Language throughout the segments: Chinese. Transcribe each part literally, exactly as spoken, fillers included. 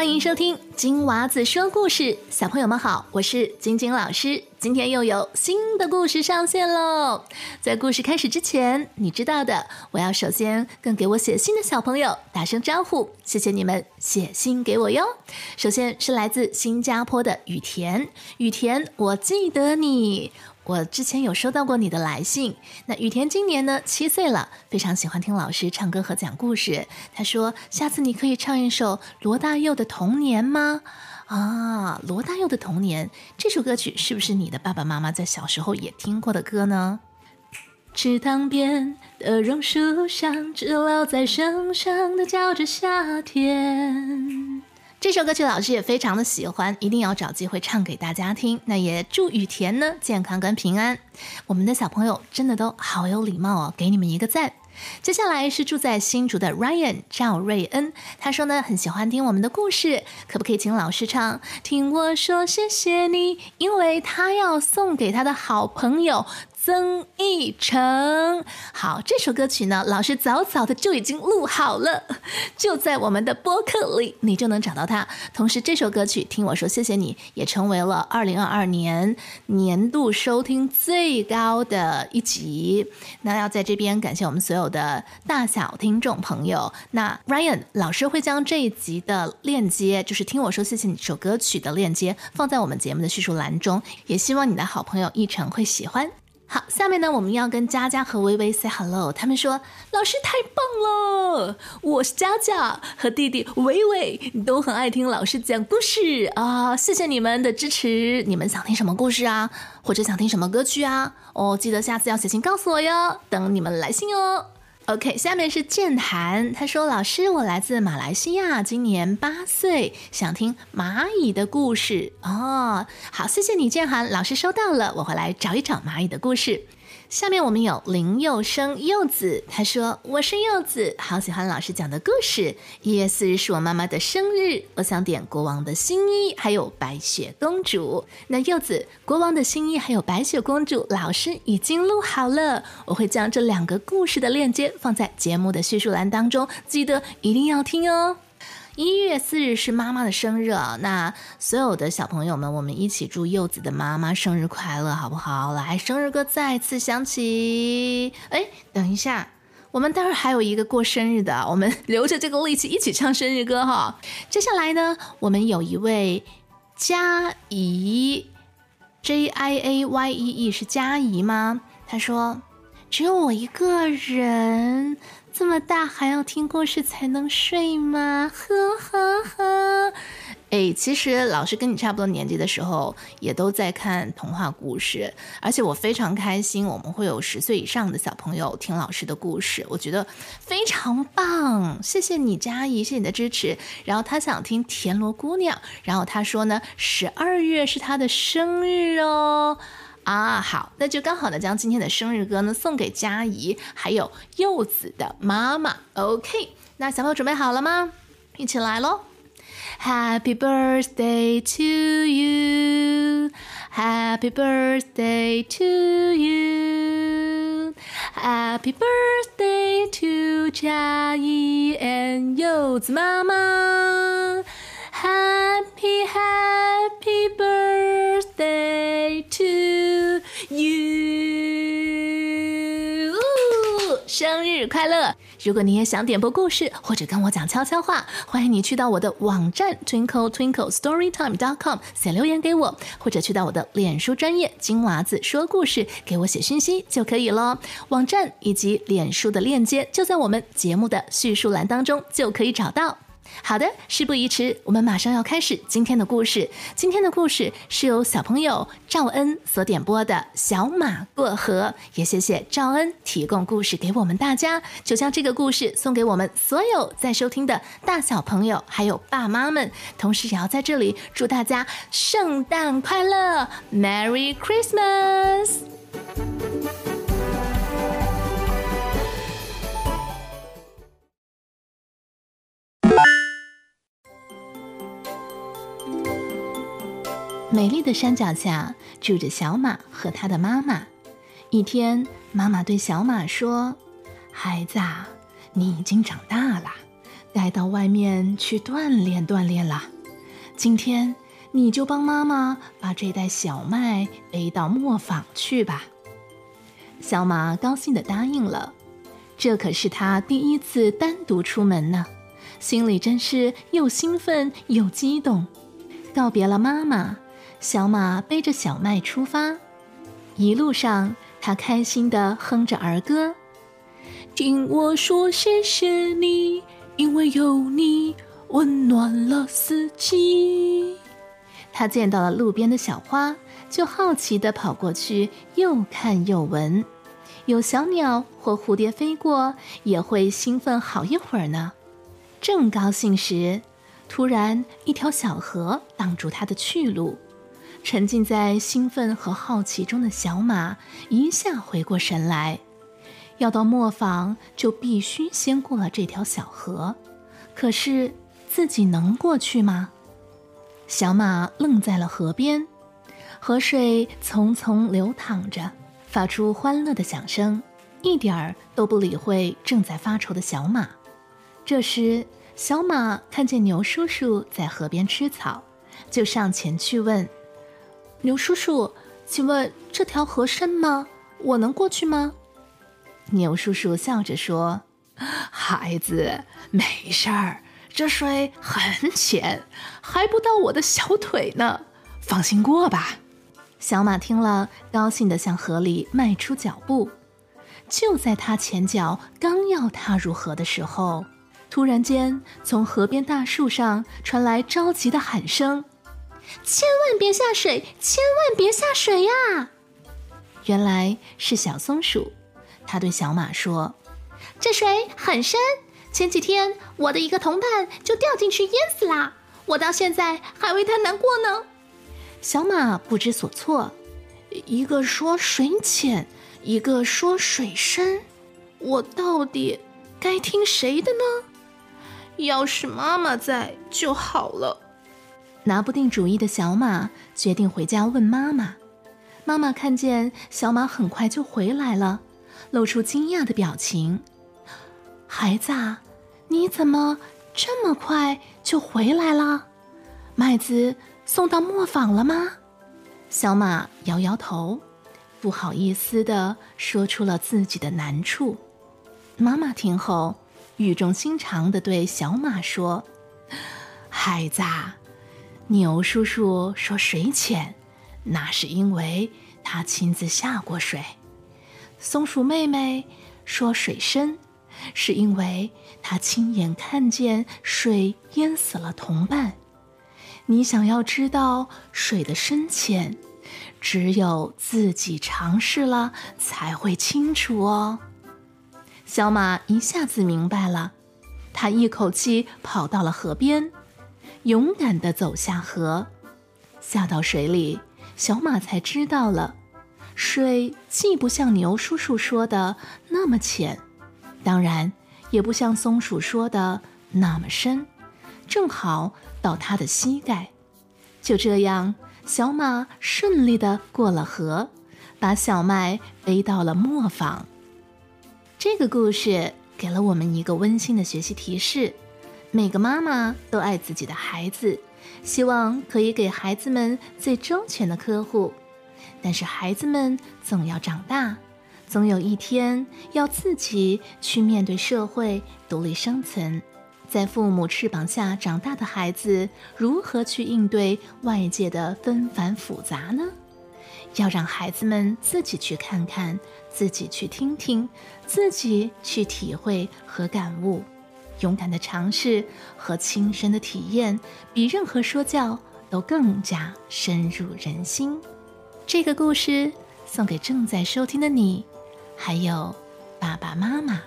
欢迎收听金娃子说故事，小朋友们好，我是晶晶老师，今天又有新的故事上线喽。在故事开始之前，你知道的，我要首先跟给我写信的小朋友打声招呼，谢谢你们写信给我哟。首先是来自新加坡的雨田，雨田，我记得你。我之前有收到过你的来信。那雨田今年呢七岁了，非常喜欢听老师唱歌和讲故事。他说下次你可以唱一首罗大佑的《童年》吗？啊，罗大佑的《童年》这首歌曲是不是你的爸爸妈妈在小时候也听过的歌呢？池塘边的榕树上，只落在身上的叫着夏天。这首歌曲老师也非常的喜欢，一定要找机会唱给大家听。那也祝雨田呢健康跟平安。我们的小朋友真的都好有礼貌哦，给你们一个赞。接下来是住在新竹的 Ryan 赵瑞恩，他说呢很喜欢听我们的故事，可不可以请老师唱听我说谢谢你，因为他要送给他的好朋友曾一成。好，这首歌曲呢老师早早的就已经录好了，就在我们的播客里你就能找到它。同时这首歌曲听我说谢谢你也成为了二零二二年年度收听最高的一集。那要在这边感谢我们所有的大小听众朋友。那 Ryan 老师会将这一集的链接，就是听我说谢谢你这首歌曲的链接放在我们节目的叙述栏中，也希望你的好朋友一成会喜欢。好，下面呢我们要跟佳佳和薇薇 say hello， 他们说老师太棒了，我是佳佳和弟弟薇薇都很爱听老师讲故事啊，谢谢你们的支持。你们想听什么故事啊，或者想听什么歌曲啊，哦，记得下次要写信告诉我哟，等你们来信哦。OK， 下面是建涵，他说老师我来自马来西亚，今年八岁，想听蚂蚁的故事哦。好，谢谢你建涵，老师收到了，我回来找一找蚂蚁的故事。下面我们有林佑生柚子，他说我是柚子，好喜欢老师讲的故事。一月四日是我妈妈的生日，我想点国王的新衣还有白雪公主。那柚子，国王的新衣还有白雪公主老师已经录好了，我会将这两个故事的链接放在节目的叙述栏当中，记得一定要听哦。一月四日是妈妈的生日啊，那所有的小朋友们，我们一起祝柚子的妈妈生日快乐，好不好？来，生日歌再次响起。哎，等一下，我们待会儿还有一个过生日的，我们留着这个力气一起唱生日歌哈。接下来呢，我们有一位嘉怡 ，J I A Y E E 是嘉怡吗？她说，只有我一个人。这么大还要听故事才能睡吗？呵呵呵。哎，其实老师跟你差不多年纪的时候也都在看童话故事，而且我非常开心我们会有十岁以上的小朋友听老师的故事，我觉得非常棒，谢谢你佳怡，谢谢你的支持。然后他想听田螺姑娘，然后他说呢十二月是他的生日哦。啊，好，那就刚好呢将今天的生日歌呢送给佳怡还有柚子的妈妈。 OK， 那小朋友准备好了吗？一起来咯。 Happy birthday to you, Happy birthday to you, Happy birthday to 佳怡 and 柚子妈妈。Happy, happy birthday to you！ 生日快乐！如果你也想点播故事或者跟我讲悄悄话，欢迎你去到我的网站 twinkle twinkle story time dot com 写留言给我，或者去到我的脸书专页金娃子说故事给我写讯息就可以咯。网站以及脸书的链接就在我们节目的叙述栏当中就可以找到。好的，事不宜迟，我们马上要开始今天的故事。今天的故事是由小朋友赵恩所点播的《小马过河》，也谢谢赵恩提供故事给我们大家，就将这个故事送给我们所有在收听的大小朋友还有爸妈们，同时也要在这里祝大家圣诞快乐 Merry Christmas。美丽的山脚下住着小马和他的妈妈。一天，妈妈对小马说，孩子，你已经长大了，带到外面去锻炼锻炼啦。今天你就帮妈妈把这袋小麦背到磨坊去吧。小马高兴地答应了，这可是他第一次单独出门呢，心里真是又兴奋又激动。告别了妈妈，小马背着小麦出发。一路上，他开心地哼着儿歌：听我说谢谢你，因为有你温暖了四季。他见到了路边的小花，就好奇地跑过去又看又闻。有小鸟或蝴蝶飞过，也会兴奋好一会儿呢。正高兴时，突然一条小河挡住他的去路。沉浸在兴奋和好奇中的小马一下回过神来，要到磨坊就必须先过了这条小河，可是自己能过去吗？小马愣在了河边，河水淙淙流淌着，发出欢乐的响声，一点儿都不理会正在发愁的小马。这时，小马看见牛叔叔在河边吃草，就上前去问：牛叔叔，请问这条河深吗？我能过去吗？牛叔叔笑着说：孩子，没事儿，这水很浅，还不到我的小腿呢，放心过吧。小马听了，高兴地向河里迈出脚步。就在他前脚刚要踏入河的时候，突然间从河边大树上传来着急的喊声：千万别下水，千万别下水呀！原来是小松鼠，它对小马说：这水很深，前几天我的一个同伴就掉进去淹死啦，我到现在还为他难过呢。小马不知所措，一个说水浅，一个说水深，我到底该听谁的呢？要是妈妈在就好了。拿不定主意的小马决定回家问妈妈。妈妈看见小马很快就回来了，露出惊讶的表情：孩子啊，你怎么这么快就回来了？麦子送到磨坊了吗？小马摇摇头，不好意思地说出了自己的难处。妈妈听后，语重心长地对小马说：孩子啊，牛叔叔说水浅，那是因为他亲自下过水。松鼠妹妹说水深，是因为她亲眼看见水淹死了同伴。你想要知道水的深浅，只有自己尝试了才会清楚哦。小马一下子明白了，他一口气跑到了河边，勇敢地走下河。下到水里，小马才知道了，水既不像牛叔叔说的那么浅，当然也不像松鼠说的那么深，正好到他的膝盖。就这样，小马顺利地过了河，把小麦背到了磨坊。这个故事给了我们一个温馨的学习提示，每个妈妈都爱自己的孩子，希望可以给孩子们最周全的呵护。但是孩子们总要长大，总有一天要自己去面对社会，独立生存。在父母翅膀下长大的孩子，如何去应对外界的纷繁复杂呢？要让孩子们自己去看看，自己去听听，自己去体会和感悟。勇敢的尝试和亲身的体验，比任何说教都更加深入人心。这个故事送给正在收听的你，还有爸爸妈妈。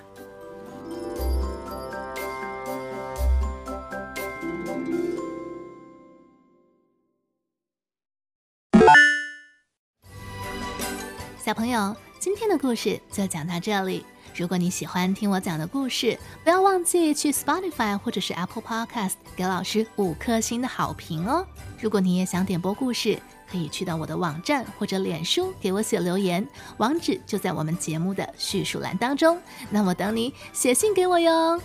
小朋友，今天的故事就讲到这里。如果你喜欢听我讲的故事，不要忘记去 Spotify 或者是 Apple Podcast 给老师五颗星的好评哦。如果你也想点播故事，可以去到我的网站或者脸书给我写留言，网址就在我们节目的叙述栏当中。那我等你写信给我哟。